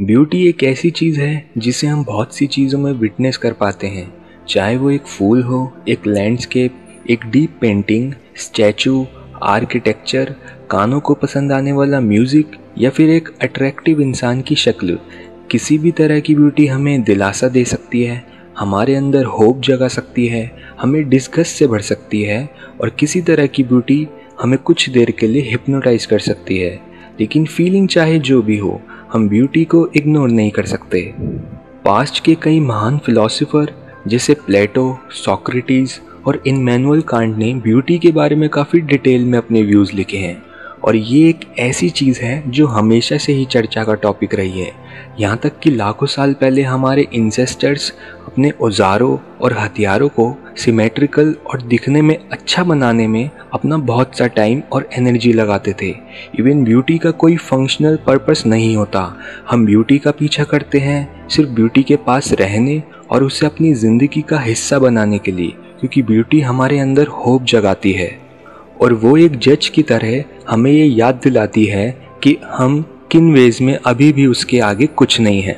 Beauty एक ऐसी चीज़ है जिसे हम बहुत सी चीज़ों में विटनेस कर पाते हैं, चाहे वो एक फूल हो, एक लैंडस्केप, एक डीप पेंटिंग, स्टैचू, आर्किटेक्चर, कानों को पसंद आने वाला म्यूज़िक या फिर एक अट्रैक्टिव इंसान की शक्ल। किसी भी तरह की ब्यूटी हमें दिलासा दे सकती है, हमारे अंदर होप जगा सकती है, हमें डिस्गस्ट से भर सकती है और किसी तरह की ब्यूटी हमें कुछ देर के लिए हिप्नोटाइज़ कर सकती है। लेकिन फीलिंग चाहे जो भी हो, हम ब्यूटी को इग्नोर नहीं कर सकते। पास्ट के कई महान फिलॉसफर जैसे प्लेटो, सोक्रेटिस और इमैनुअल कांट ने ब्यूटी के बारे में काफ़ी डिटेल में अपने व्यूज़ लिखे हैं और ये एक ऐसी चीज़ है जो हमेशा से ही चर्चा का टॉपिक रही है। यहाँ तक कि लाखों साल पहले हमारे इंसेस्टर्स अपने औजारों और हथियारों को सिमेट्रिकल और दिखने में अच्छा बनाने में अपना बहुत सा टाइम और एनर्जी लगाते थे। इवन ब्यूटी का कोई फंक्शनल पर्पस नहीं होता। हम ब्यूटी का पीछा करते हैं सिर्फ ब्यूटी के पास रहने और उसे अपनी ज़िंदगी का हिस्सा बनाने के लिए, क्योंकि ब्यूटी हमारे अंदर होप जगाती है और वो एक जज की तरह हमें ये याद दिलाती है कि हम किन वेज में अभी भी उसके आगे कुछ नहीं है।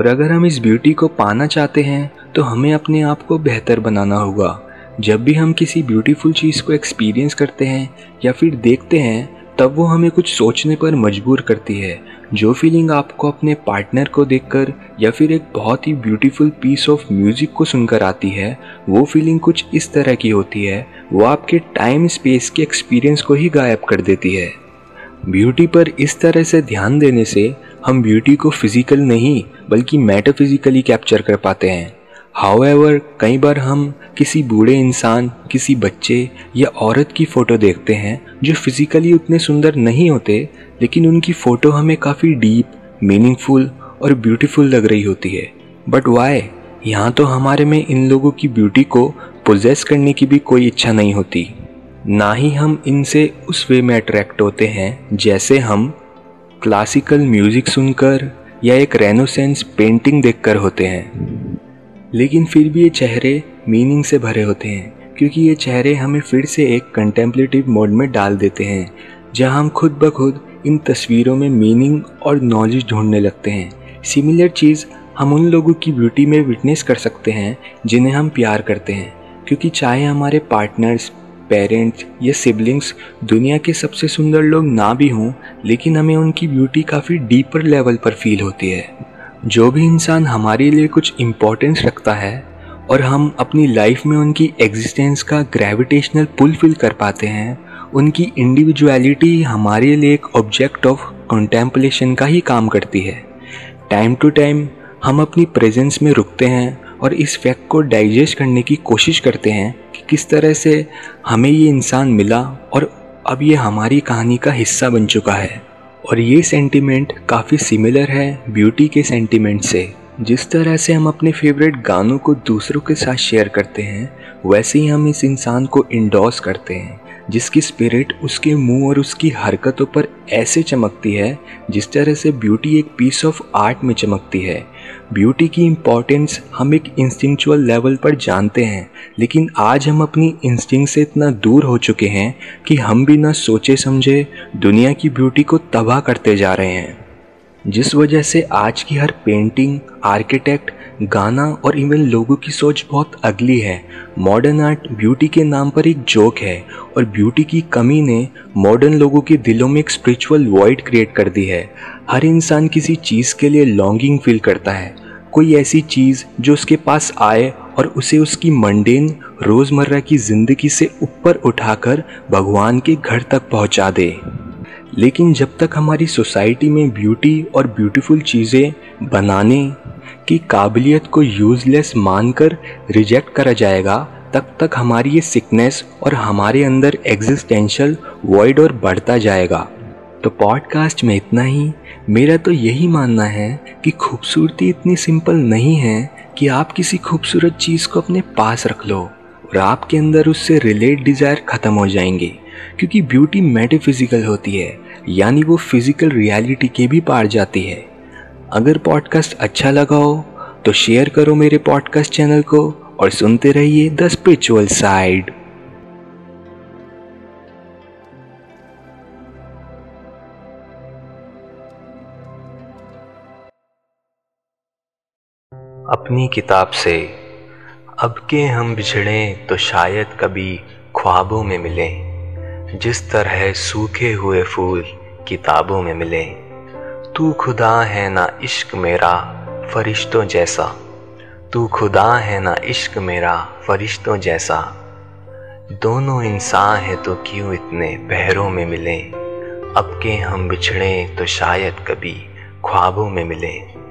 और अगर हम इस ब्यूटी को पाना चाहते हैं तो हमें अपने आप को बेहतर बनाना होगा। जब भी हम किसी ब्यूटीफुल चीज़ को एक्सपीरियंस करते हैं या फिर देखते हैं तब वो हमें कुछ सोचने पर मजबूर करती है। जो फीलिंग आपको अपने पार्टनर को देखकर या फिर एक बहुत ही ब्यूटीफुल पीस ऑफ म्यूज़िक को सुनकर आती है, वो फीलिंग कुछ इस तरह की होती है, वो आपके टाइम स्पेस के एक्सपीरियंस को ही गायब कर देती है। ब्यूटी पर इस तरह से ध्यान देने से हम ब्यूटी को फिज़िकल नहीं बल्कि मेटाफिज़िकली कैप्चर कर पाते हैं। हाउएवर, कई बार हम किसी बूढ़े इंसान, किसी बच्चे या औरत की फ़ोटो देखते हैं जो फिज़िकली उतने सुंदर नहीं होते, लेकिन उनकी फ़ोटो हमें काफ़ी डीप, मीनिंगफुल और ब्यूटीफुल लग रही होती है। But why? यहाँ तो हमारे में इन लोगों की ब्यूटी को पोजेस करने की भी कोई इच्छा नहीं होती, ना ही हम इनसे उस वे में अट्रैक्ट होते हैं जैसे हम क्लासिकल म्यूज़िक सुनकर या एक रेनेसेंस पेंटिंग देखकर होते हैं। लेकिन फिर भी ये चेहरे मीनिंग से भरे होते हैं, क्योंकि ये चेहरे हमें फिर से एक कंटेम्पलेटिव मोड में डाल देते हैं, जहां हम खुद ब खुद इन तस्वीरों में मीनिंग और नॉलेज ढूंढने लगते हैं। सिमिलर चीज़ हम उन लोगों की ब्यूटी में विटनेस कर सकते हैं जिन्हें हम प्यार करते हैं, क्योंकि चाहे हमारे पार्टनर्स, पेरेंट्स या सिबलिंग्स दुनिया के सबसे सुंदर लोग ना भी हों, लेकिन हमें उनकी ब्यूटी काफ़ी डीपर लेवल पर फील होती है। जो भी इंसान हमारे लिए कुछ इम्पोर्टेंस रखता है और हम अपनी लाइफ में उनकी एग्जिस्टेंस का ग्रेविटेशनल पुल फील कर पाते हैं, उनकी इंडिविजुअलिटी हमारे लिए एक ऑब्जेक्ट ऑफ कंटेम्पलेशन का ही काम करती है। टाइम टू टाइम हम अपनी प्रेजेंस में रुकते हैं और इस फैक्ट को डाइजेस्ट करने की कोशिश करते हैं कि किस तरह से हमें ये इंसान मिला और अब ये हमारी कहानी का हिस्सा बन चुका है। और ये सेंटिमेंट काफ़ी सिमिलर है ब्यूटी के सेंटिमेंट से। जिस तरह से हम अपने फेवरेट गानों को दूसरों के साथ शेयर करते हैं, वैसे ही हम इस इंसान को इंडोर्स करते हैं, जिसकी स्पिरिट उसके मुंह और उसकी हरकतों पर ऐसे चमकती है जिस तरह से ब्यूटी एक पीस ऑफ आर्ट में चमकती है। ब्यूटी की इम्पॉर्टेंस हम एक इंस्टिंक्चुअल लेवल पर जानते हैं, लेकिन आज हम अपनी इंस्टिंक्ट से इतना दूर हो चुके हैं कि हम बिना सोचे समझे दुनिया की ब्यूटी को तबाह करते जा रहे हैं, जिस वजह से आज की हर पेंटिंग, आर्किटेक्ट, गाना और इवन लोगों की सोच बहुत अगली है। मॉडर्न आर्ट ब्यूटी के नाम पर एक जोक है और ब्यूटी की कमी ने मॉडर्न लोगों के दिलों में एक स्पिरिचुअल वॉइड क्रिएट कर दी है। हर इंसान किसी चीज़ के लिए लॉन्गिंग फील करता है, कोई ऐसी चीज़ जो उसके पास आए और उसे उसकी मंडेन रोज़मर्रा की ज़िंदगी से ऊपर उठाकर भगवान के घर तक पहुँचा दे। लेकिन जब तक हमारी सोसाइटी में ब्यूटी और ब्यूटीफुल चीज़ें बनाने की काबिलियत को यूज़लेस मानकर रिजेक्ट करा जाएगा, तब तक हमारी ये सिकनेस और हमारे अंदर एग्जिस्टेंशियल वॉइड और बढ़ता जाएगा। तो पॉडकास्ट में इतना ही। मेरा तो यही मानना है कि खूबसूरती इतनी सिंपल नहीं है कि आप किसी खूबसूरत चीज़ को अपने पास रख लो और आपके अंदर उससे रिलेट डिज़ायर ख़त्म हो जाएंगे, क्योंकि ब्यूटी मेटाफिज़िकल होती है, यानी वो फिज़िकल रियलिटी के भी पार जाती है। अगर पॉडकास्ट अच्छा लगा हो तो शेयर करो मेरे पॉडकास्ट चैनल को और सुनते रहिए द स्पिरिचुअल साइड। अपनी किताब से। अब के हम बिछड़ें तो शायद कभी ख्वाबों में मिलें, जिस तरह सूखे हुए फूल किताबों में मिलें। तू खुदा है ना इश्क मेरा फरिश्तों जैसा, तू खुदा है ना इश्क मेरा फरिश्तों जैसा। दोनों इंसान हैं तो क्यों इतने बहरों में मिलें, अब के हम बिछड़ें तो शायद कभी ख्वाबों में मिलें।